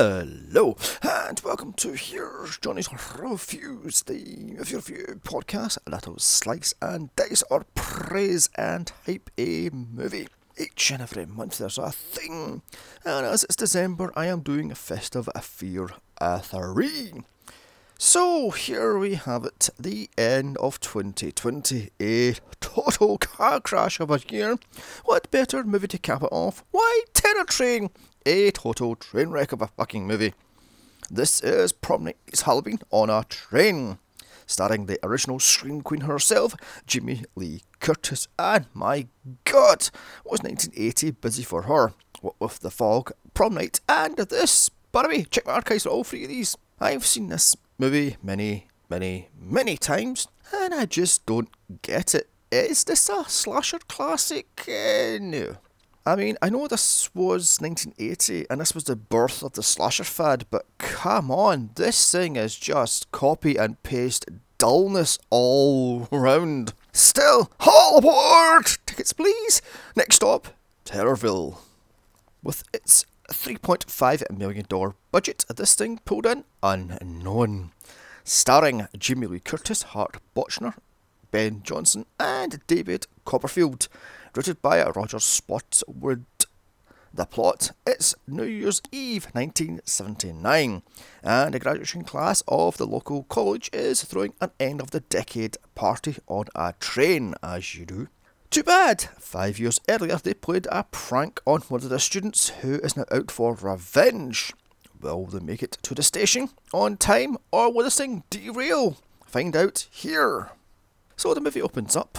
Hello, and welcome to Here's Johnny's Reviews, the review podcast that'll slice and dice or praise and hype a movie. Each and every month there's a thing, and as it's December, I am doing a Festive Fear 3. So here we have it, the end of 2020, a total car crash of a year. What better movie to cap it off? Why, Terror Train, a total train wreck of a fucking movie. This is Prom Night's Halloween on a Train, starring the original Scream Queen herself, Jamie Lee Curtis, and my god, was 1980 busy for her, what with The Fog, Prom Night, and this. By the way, check my archives for all three of these. I've seen this movie many times, and I just don't get it. Is this a slasher classic? No. I mean, I know this was 1980, and this was the birth of the slasher fad, but come on, this thing is just copy and paste dullness all round. Still, all aboard! Tickets, please! Next stop, Terrorville. With its $3.5 million budget, this thing pulled in unknown. Starring Jamie Lee Curtis, Hart Bochner, Ben Johnson, and David Copperfield. Written by Roger Spotswood. The plot, it's New Year's Eve 1979, and a graduation class of the local college is throwing an end of the decade party on a train, as you do. Too bad, 5 years earlier they played a prank on one of the students who is now out for revenge. Will they make it to the station on time, or will this thing derail? Find out here. So the movie opens up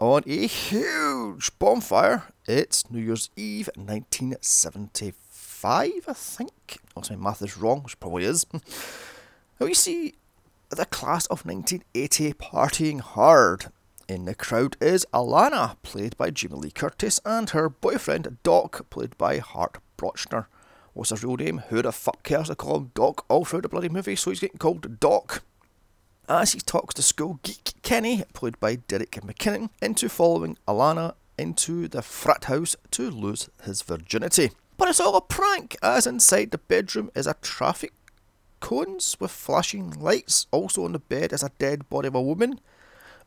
on a huge bonfire. It's New Year's Eve 1975, I think. Unless my math is wrong, which probably is. Now you see the class of 1980 partying hard. In the crowd is Alana, played by Jamie Lee Curtis, and her boyfriend Doc, played by Hart Bochner. What's his real name? Who the fuck cares? I call him Doc all through the bloody movie, so he's getting called Doc. As he talks to school geek Kenny, played by Derek McKinnon, into following Alana into the frat house to lose his virginity. But it's all a prank, as inside the bedroom is a traffic cones with flashing lights. Also on the bed is a dead body of a woman.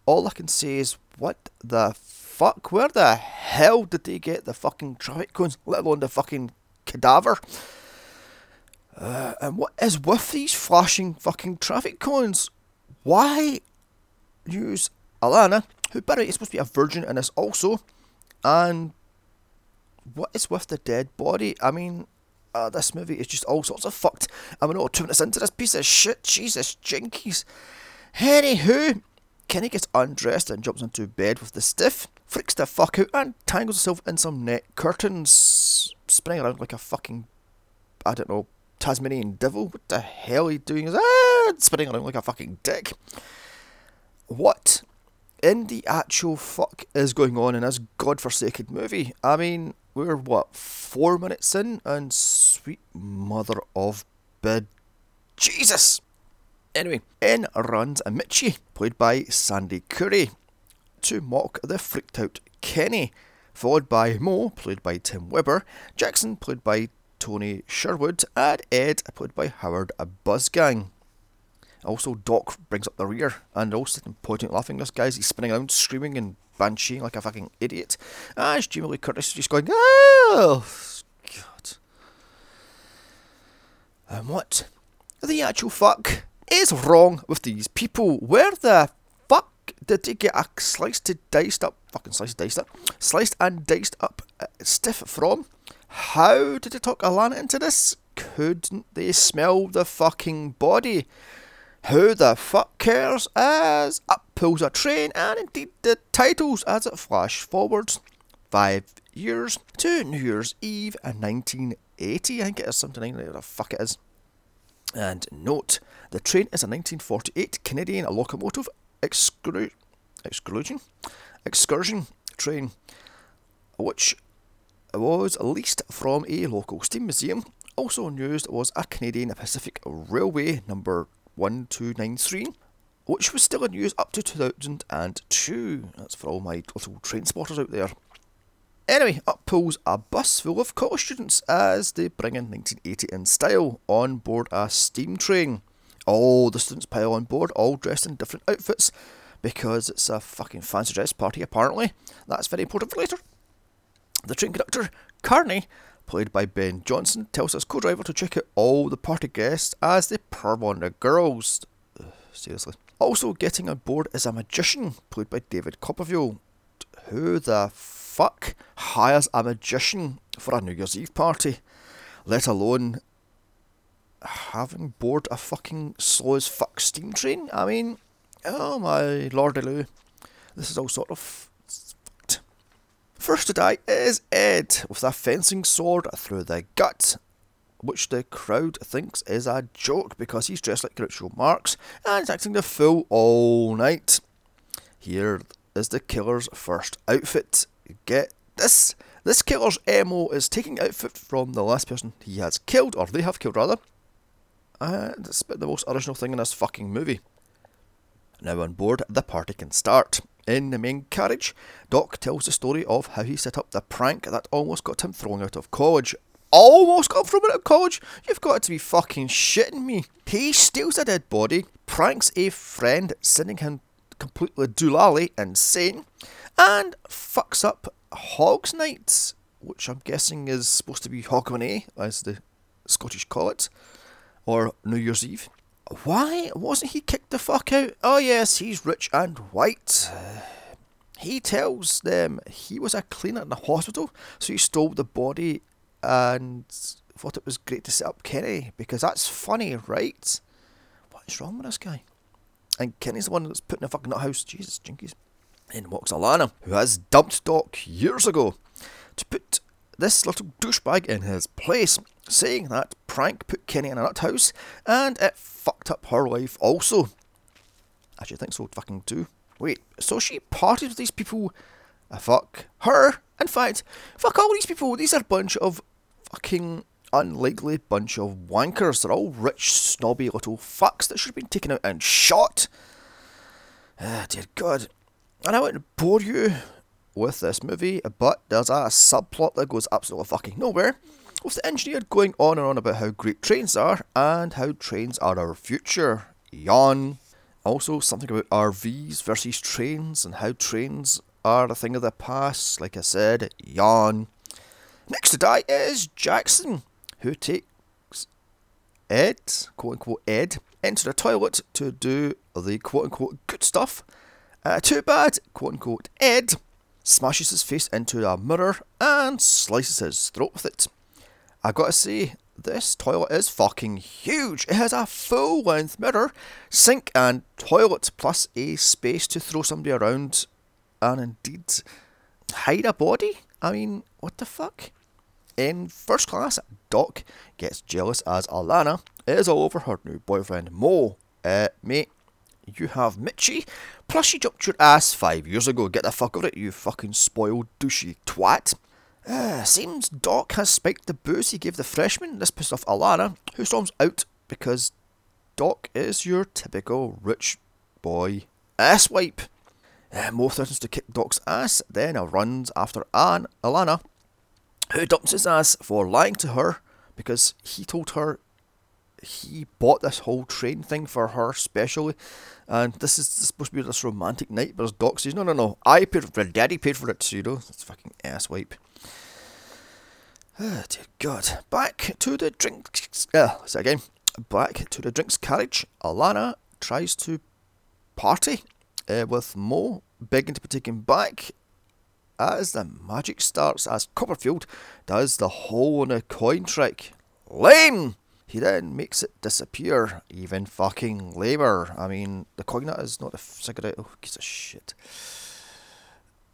All I can say is, what the fuck? Where the hell did they get the fucking traffic cones, let alone the fucking cadaver? And what is with these flashing fucking traffic cones? Why use Alana, who by the way is supposed to be a virgin in this also, and what is with the dead body? I mean, this movie is just all sorts of fucked. I mean, 2 minutes into this piece of shit, Jesus jinkies. Anywho, Kenny gets undressed and jumps into bed with the stiff, freaks the fuck out and tangles herself in some net curtains, spinning around like a fucking, I don't know, Tasmanian devil. What the hell are you doing? Spinning around like a fucking dick. What in the actual fuck is going on in this godforsaken movie? I mean, we're what, 4 minutes in, and sweet mother of bed, Jesus! Anyway, in runs Mitchie, played by Sandy Curry, to mock the freaked out Kenny, followed by Mo, played by Tim Webber, Jackson, played by Tony Sherwood, and Ed, played by Howard Buzzgang. Also, Doc brings up the rear, and all sitting pointing and laughing. This guy's he's spinning around, screaming and bansheeing like a fucking idiot. As Jamie Lee Curtis is just going, oh, God. And what the actual fuck is wrong with these people? Where the fuck did they get a sliced and diced up stiff from? How did they talk Alana into this? Couldn't they smell the fucking body? Who the fuck cares? As up pulls a train, and indeed the titles, as it flash forwards 5 years to New Year's Eve and 1980. I think it is 79, whatever the fuck it is. And note, the train is a 1948 Canadian locomotive excursion train, which was leased from a local steam museum. Also unused was a Canadian Pacific Railway number 1293, which was still in use up to 2002. That's for all my little train spotters out there. Anyway, up pulls a bus full of college students as they bring in 1980 in style on board a steam train. All the students pile on board, all dressed in different outfits, because it's a fucking fancy dress party apparently. That's very important for later. The train conductor, Carney, played by Ben Johnson, tells his co-driver to check out all the party guests as they perv on the girls. Ugh, seriously. Also getting on board is a magician, played by David Copperfield. Who the fuck hires a magician for a New Year's Eve party? Let alone having board a fucking slow as fuck steam train? I mean, oh my lordy loo. This is all sort of fucked. First to die is Ed, with a fencing sword through the gut, which the crowd thinks is a joke because he's dressed like Groucho Marx and is acting the fool all night. Here is the killer's first outfit. Get this. This killer's MO is taking outfit from the last person he has killed, or they have killed rather. And it's about the most original thing in this fucking movie. Now on board, the party can start. In the main carriage, Doc tells the story of how he set up the prank that almost got him thrown out of college. Almost got thrown out of college? You've got to be fucking shitting me. He steals a dead body, pranks a friend, sending him completely doolally insane, and fucks up Hogs Night, which I'm guessing is supposed to be Hogmanay, as the Scottish call it, or New Year's Eve. Why wasn't he kicked the fuck out? Oh yes, he's rich and white. He tells them he was a cleaner in a hospital, so he stole the body and thought it was great to set up Kenny, because that's funny, right? What's wrong with this guy? And Kenny's the one that's put in a fucking nut house. Jesus, jinkies. In walks Alana, who has dumped Doc years ago, to put this little douchebag in his place, saying that prank put Kenny in a nut house, and it fucked up her life also. I should think so fucking too. Wait, so she parties with these people? Fuck her. In fact, fuck all these people. These are a bunch of fucking unlikely bunch of wankers. They're all rich, snobby little fucks that should have been taken out and shot. Ah, dear God. And I won't bore you with this movie, but there's a subplot that goes absolutely fucking nowhere, with the engineer going on and on about how great trains are, and how trains are our future. Yawn. Also, something about RVs versus trains, and how trains are a thing of the past. Like I said, yawn. Next to die is Jackson, who takes Ed, quote-unquote Ed, into the toilet to do the quote-unquote good stuff. Too bad, quote-unquote Ed, smashes his face into a mirror and slices his throat with it. I gotta say, this toilet is fucking huge. It has a full-length mirror, sink and toilet, plus a space to throw somebody around and indeed hide a body? I mean, what the fuck? In first class, Doc gets jealous as Alana is all over her new boyfriend, Mo. Mate, you have Mitchie, plus she jumped your ass 5 years ago. Get the fuck over it, you fucking spoiled douchey twat. Seems Doc has spiked the booze he gave the freshman. This pissed off Alana, who storms out because Doc is your typical rich boy asswipe. Mo threatens to kick Doc's ass, then runs after Alana, who dumps his ass for lying to her because he told her he bought this whole train thing for her specially, and this is supposed to be this romantic night, but Doc says, no, I paid for it, Daddy paid for it, so it's fucking asswipe. Oh, dear God. Back to the drinks... Back to the drinks carriage, Alana tries to party with Mo, begging to be taken back, as the magic starts, as Copperfield does the hole in a coin trick. Lame! He then makes it disappear, even fucking lamer. I mean, the coin nut is not a cigarette. Oh, piece of shit.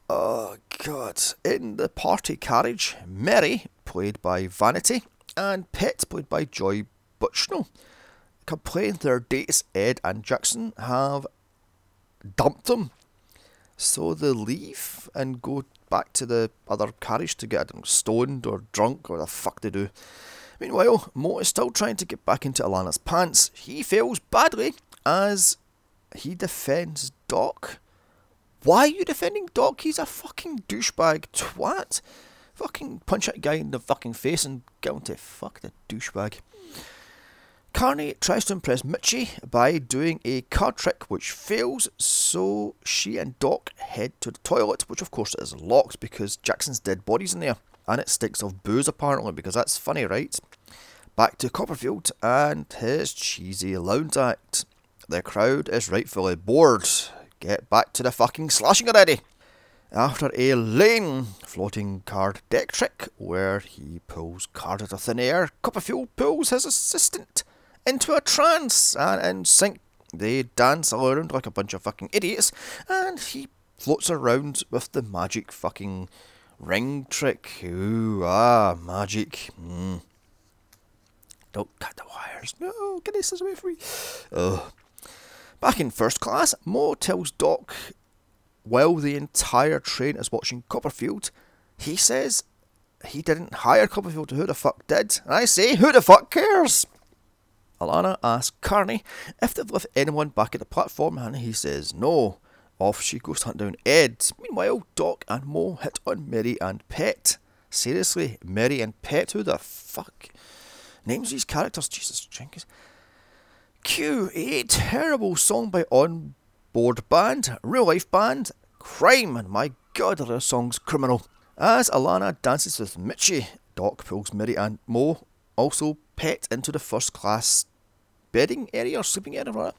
Oh, God. In the party carriage, Mary, played by Vanity, and Pet, played by Joy Butchnell, complain their dates, Ed and Jackson, have dumped them. So they leave and go back to the other carriage to get them stoned or drunk or the fuck they do. Meanwhile, Mo is still trying to get back into Alana's pants. He fails badly as he defends Doc. Why are you defending Doc? He's a fucking douchebag twat. Fucking punch that guy in the fucking face and get him to fuck the douchebag. Carney tries to impress Mitchie by doing a card trick which fails, so she and Doc head to the toilet, which of course is locked because Jackson's dead body's in there, and it stinks of booze apparently, because that's funny, right? Back to Copperfield and his cheesy lounge act. The crowd is rightfully bored. Get back to the fucking slashing already! After a lame floating card deck trick where he pulls card out of thin air, Copperfield pulls his assistant into a trance and in sync they dance all around like a bunch of fucking idiots, and he floats around with the magic fucking ring trick. Ooh, ah, magic. Don't cut the wires. No, get this away from me. Ugh. Back in first class, Mo tells Doc, while the entire train is watching Copperfield, he says he didn't hire Copperfield, who the fuck did? And I say, who the fuck cares? Alana asks Carney if they've left anyone back at the platform, and he says no. Off she goes to hunt down Ed. Meanwhile, Doc and Mo hit on Mary and Pet. Seriously, Mary and Pet, who the fuck names these characters? Jesus, Jenkins. Cue a terrible song by On Board Band, Real Life Band, Crime, and my god, the song's criminal. As Alana dances with Mitchie, Doc pulls Mary and Mo, also Pet, into the first class bedding area or sleeping area, right?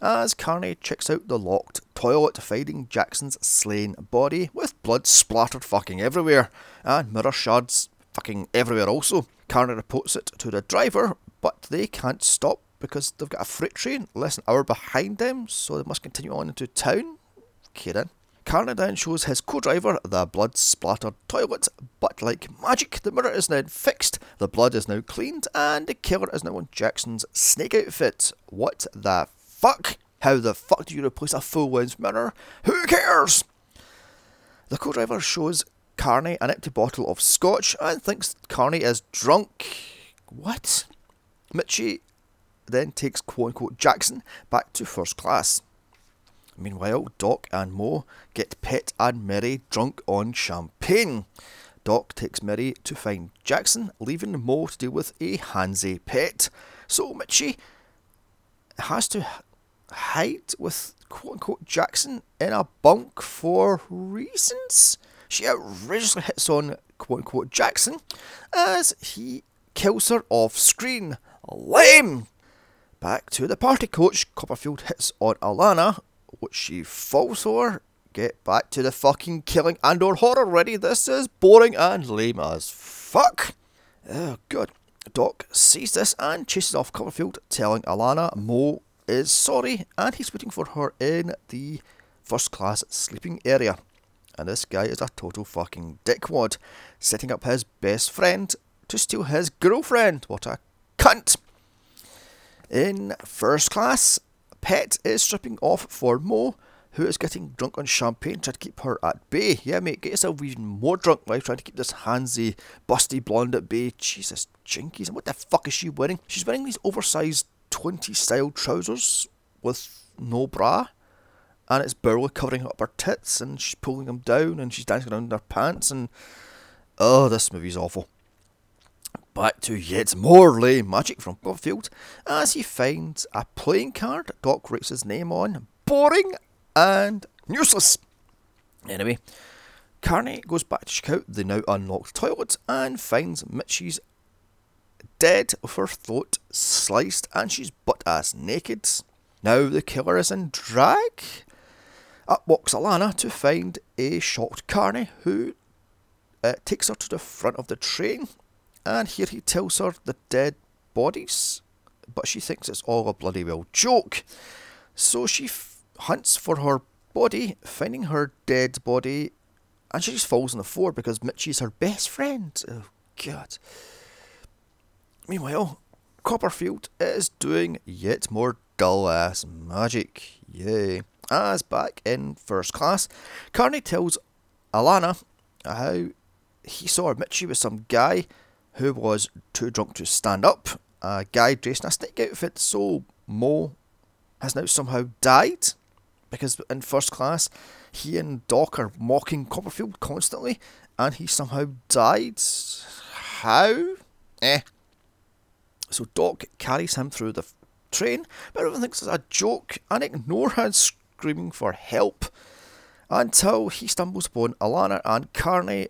As Carney checks out the locked toilet, finding Jackson's slain body with blood splattered fucking everywhere and mirror shards fucking everywhere also. Carney reports it to the driver, but they can't stop because they've got a freight train less than an hour behind them, so they must continue on into town. Okay then. Carney then shows his co-driver the blood-splattered toilet, but like magic, the mirror is now fixed, the blood is now cleaned, and the killer is now on Jackson's snake outfit. What the fuck? How the fuck do you replace a full-length mirror? Who cares? The co-driver shows Carney an empty bottle of scotch and thinks Carney is drunk. What? Mitchie then takes quote-unquote Jackson back to first class. Meanwhile, Doc and Mo get Pet and Mary drunk on champagne. Doc takes Mary to find Jackson, leaving Mo to deal with a handsy Pet. So Mitchie has to hide with quote-unquote Jackson in a bunk for reasons. She outrageously hits on quote-unquote Jackson as he kills her off-screen. Lame! Back to the party coach, Copperfield hits on Alana, which she falls for. Get back to the fucking killing and or horror already. This is boring and lame as fuck. Oh god. Doc sees this and chases off Copperfield, telling Alana Mo is sorry and he's waiting for her in the first class sleeping area. And this guy is a total fucking dickwad, setting up his best friend to steal his girlfriend. What a cunt. In first class, Pet is stripping off for Mo, who is getting drunk on champagne, trying to keep her at bay. Yeah mate, get yourself even more drunk by trying to keep this handsy, busty blonde at bay. Jesus jinkies, and what the fuck is she wearing? She's wearing these oversized 20 style trousers with no bra, and it's barely covering up her tits, and she's pulling them down, and she's dancing around in her pants, and oh, this movie's awful. Back to yet more lame magic from Copperfield as he finds a playing card Doc writes his name on. Boring and useless. Anyway, Carney goes back to check out the now unlocked toilet and finds Mitchie's dead with her throat sliced and she's butt-ass naked. Now the killer is in drag. Up walks Alana to find a shocked Carney who takes her to the front of the train. And here he tells her the dead bodies, but she thinks it's all a bloody well joke. So she hunts for her body, finding her dead body, and she just falls on the floor because Mitchie's her best friend. Oh, God. Meanwhile, Copperfield is doing yet more dull-ass magic. Yay. As back in first class, Carney tells Alana how he saw Mitchie with some guy who was too drunk to stand up, a guy dressed in a snake outfit, so Mo has now somehow died, because in first class, he and Doc are mocking Copperfield constantly, and he somehow died. How? So Doc carries him through the train, but everyone thinks it's a joke and ignores him screaming for help until he stumbles upon Alana and Carney,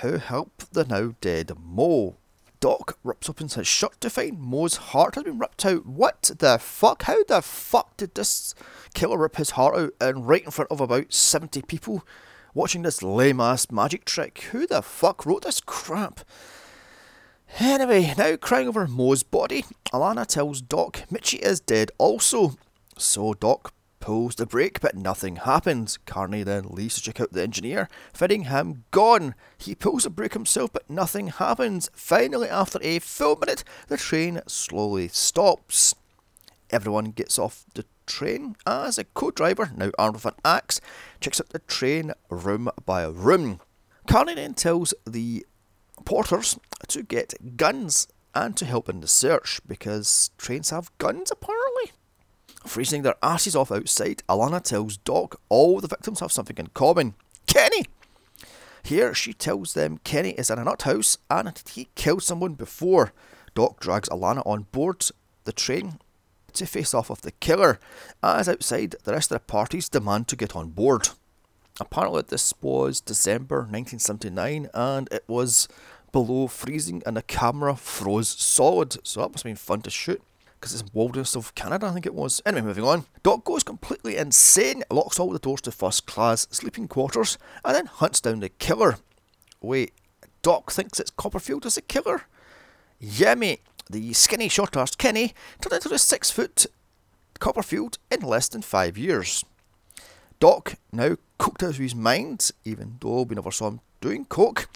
who help the now dead Mo. Doc rips open his shirt to find Mo's heart has been ripped out. What the fuck? How the fuck did this killer rip his heart out and right in front of about 70 people watching this lame ass magic trick? Who the fuck wrote this crap? Anyway, now crying over Mo's body, Alana tells Doc Mitchie is dead also. So Doc pulls the brake, but nothing happens. Carney then leaves to check out the engineer, finding him gone. He pulls the brake himself, but nothing happens. Finally, after a full minute, the train slowly stops. Everyone gets off the train as a co-driver, now armed with an axe, checks out the train room by room. Carney then tells the porters to get guns and to help in the search, because trains have guns apparently. Freezing their asses off outside, Alana tells Doc all the victims have something in common. Kenny! Here she tells them Kenny is in a nut house and he killed someone before. Doc drags Alana on board the train to face off with the killer. As outside, the rest of the parties demand to get on board. Apparently this was December 1979 and it was below freezing and the camera froze solid, so that must have been fun to shoot. Because it's the wilderness of Canada, I think it was. Anyway, moving on. Doc goes completely insane, locks all the doors to first class sleeping quarters, and then hunts down the killer. Wait, Doc thinks it's Copperfield as the killer? Yeah, mate. The skinny, short-arsed Kenny turned into the 6-foot Copperfield in less than 5 years. Doc, now cooked out of his mind, even though we never saw him doing coke,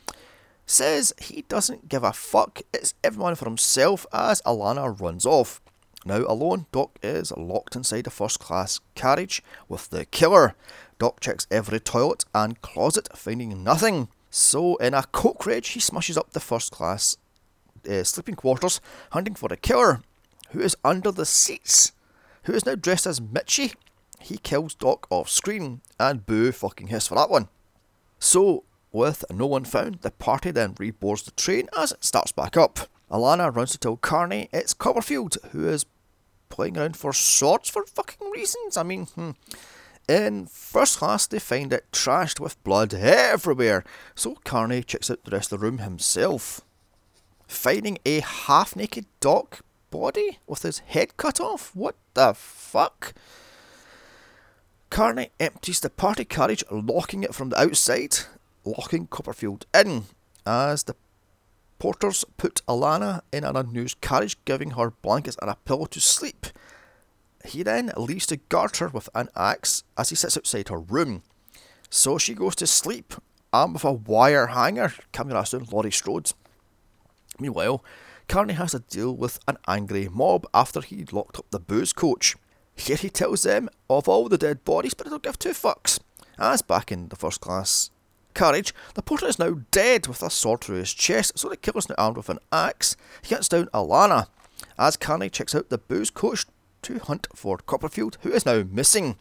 says he doesn't give a fuck, it's everyone for himself as Alana runs off. Now alone, Doc is locked inside a first class carriage with the killer. Doc checks every toilet and closet, finding nothing. So in a coke rage, he smashes up the first class sleeping quarters, hunting for the killer, who is under the seats, who is now dressed as Mitchie. He kills Doc off screen, and boo fucking hiss for that one. So, with no one found, the party then reboards the train as it starts back up. Alana runs to tell Carney it's Copperfield, who is playing around for swords for fucking reasons. I mean, In first class, they find it trashed with blood everywhere, so Carney checks out the rest of the room himself, finding a half-naked Doc body with his head cut off. What the fuck? Carney empties the party carriage, locking it from the outside, locking Copperfield in, as the porters put Alana in an unused carriage, giving her blankets and a pillow to sleep. He then leaves to guard her with an axe as he sits outside her room. So she goes to sleep, armed with a wire hanger, camera down Laurie Strode. Meanwhile, Carney has to deal with an angry mob after he locked up the booze coach. Here he tells them of all the dead bodies, but they don't give two fucks. As back in the first class carriage, the porter is now dead with a sword through his chest, so the killer's now armed with an axe. He hunts down Alana, as Carney checks out the booze coach to hunt for Copperfield, who is now missing.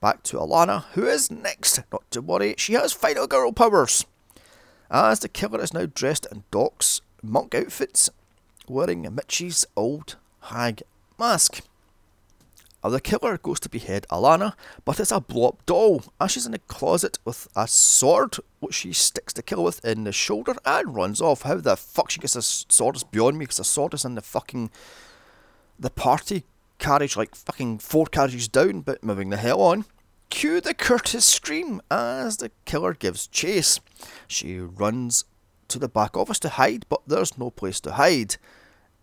Back to Alana, who is next. Not to worry, she has final girl powers, as the killer is now dressed in Doc's monk outfits, wearing Mitchie's old hag mask. The killer goes to behead Alana, but it's a blow-up doll, as she's in the closet with a sword, which she sticks the killer with in the shoulder and runs off. How the fuck she gets a sword is beyond me, because the sword is in the fucking, the party carriage, like fucking 4 carriages down, but moving the hell on. Cue the Curtis scream as the killer gives chase. She runs to the back office to hide, but there's no place to hide,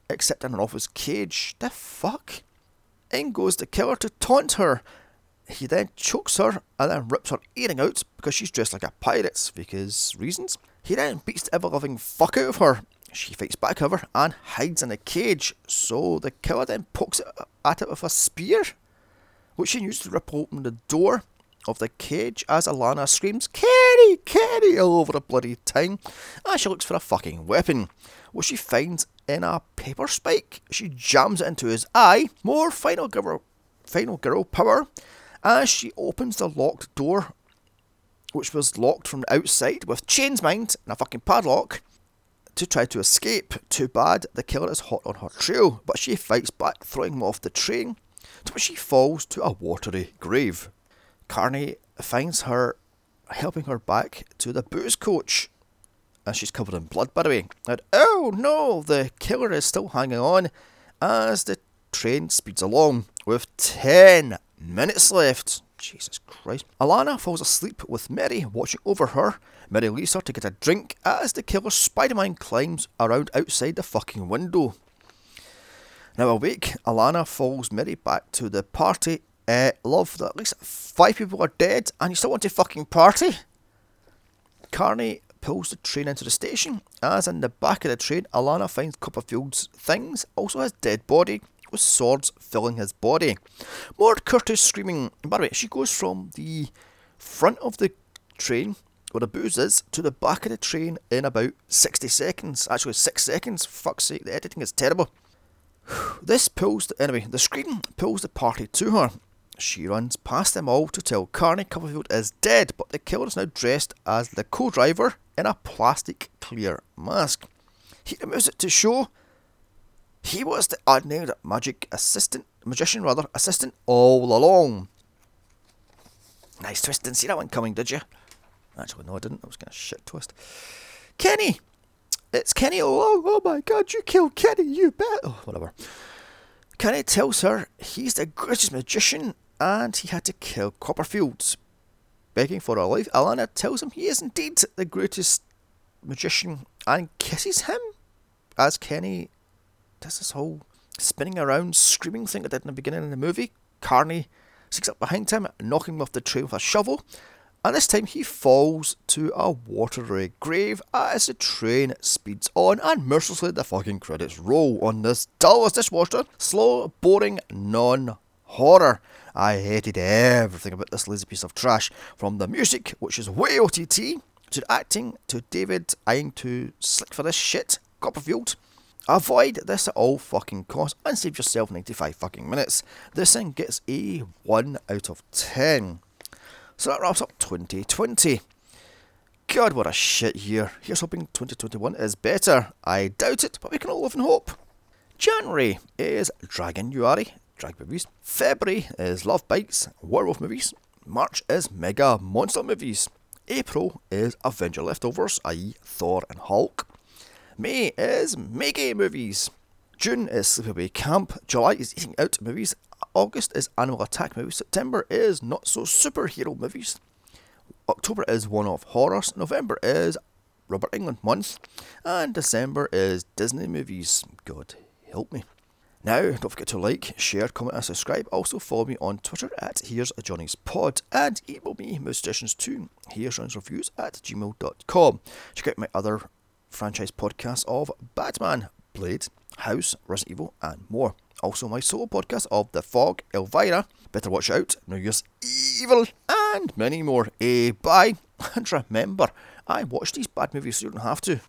except in an office cage. The fuck? In goes the killer to taunt her. He then chokes her and then rips her earring out because she's dressed like a pirate, because reasons. He then beats the ever-loving fuck out of her. She fights back, however, and hides in a cage. So the killer then pokes at it with a spear, which he used to rip open the door of the cage as Alana screams, "Kenny, Kenny!" all over the bloody time. And she looks for a fucking weapon, which she finds in a paper spike. She jams it into his eye. More final girl power as she opens the locked door which was locked from the outside with chains, mind, and a fucking padlock. To try to escape. Too bad, the killer is hot on her trail, but she fights back, throwing him off the train, to which she falls to a watery grave. Carney finds her, helping her back to the booze coach, and she's covered in blood, by the way. And oh no, the killer is still hanging on as the train speeds along with 10 minutes left. Jesus Christ. Alana falls asleep with Mary watching over her. Mary leaves her to get a drink as the killer Spider-Man climbs around outside the fucking window. Now awake, Alana follows Mary back to the party. Love that at least 5 people are dead and you still want to fucking party? Carney pulls the train into the station. As in the back of the train, Alana finds Copperfield's things, also his dead body, with swords filling his body. Maud Curtis screaming. By the way, she goes from the front of the train, where the booze is, to the back of the train in about 60 seconds. Actually, 6 seconds. Fuck's sake, the editing is terrible. The scream pulls the party to her. She runs past them all to tell Carney Copperfield is dead, but the killer is now dressed as the co-driver in a plastic clear mask. He removes it to show he was the unnamed magician all along. Nice twist, didn't see that one coming, did you? Actually, no, I didn't. That was kind of shit twist. Kenny! It's Kenny. Oh my god, you killed Kenny, you bet. Oh, whatever. Kenny tells her he's the greatest magician and he had to kill Copperfield. Begging for her life, Alana tells him he is indeed the greatest magician and kisses him as Kenny does this whole spinning around, screaming thing I did in the beginning of the movie. Carney sneaks up behind him, knocking him off the train with a shovel, and this time he falls to a watery grave as the train speeds on, and mercilessly the fucking credits roll on this dull as dishwasher, slow, boring, non-horror. I hated everything about this lazy piece of trash, from the music, which is way OTT, to the acting, to David eyeing to slick for this shit, Copperfield. Avoid this at all fucking costs and save yourself 95 fucking minutes. This thing gets a 1 out of 10. So that wraps up 2020. God, what a shit year. Here's hoping 2021 is better. I doubt it, but we can all live in hope. January is Dragonuary, drag movies. February is Love Bites, werewolf movies. March is mega monster movies. April is Avenger leftovers, i.e. Thor and Hulk. May is Megay movies. June is Sleepaway Camp. July is Eating Out movies. August is Animal Attack movies. September is Not So Superhero movies. October is One-Off Horrors. November is Robert Englund month. And December is Disney movies. God help me. Now, don't forget to like, share, comment and subscribe. Also follow me on Twitter at Here's Johnny's Pod and email me my suggestions too. Here's Johnny's Reviews at gmail.com. Check out my other franchise podcasts of Batman, Blade, House, Resident Evil and more. Also my solo podcast of The Fog, Elvira, Better Watch Out, New Year's Evil and many more. Bye, and remember, I watch these bad movies so you don't have to.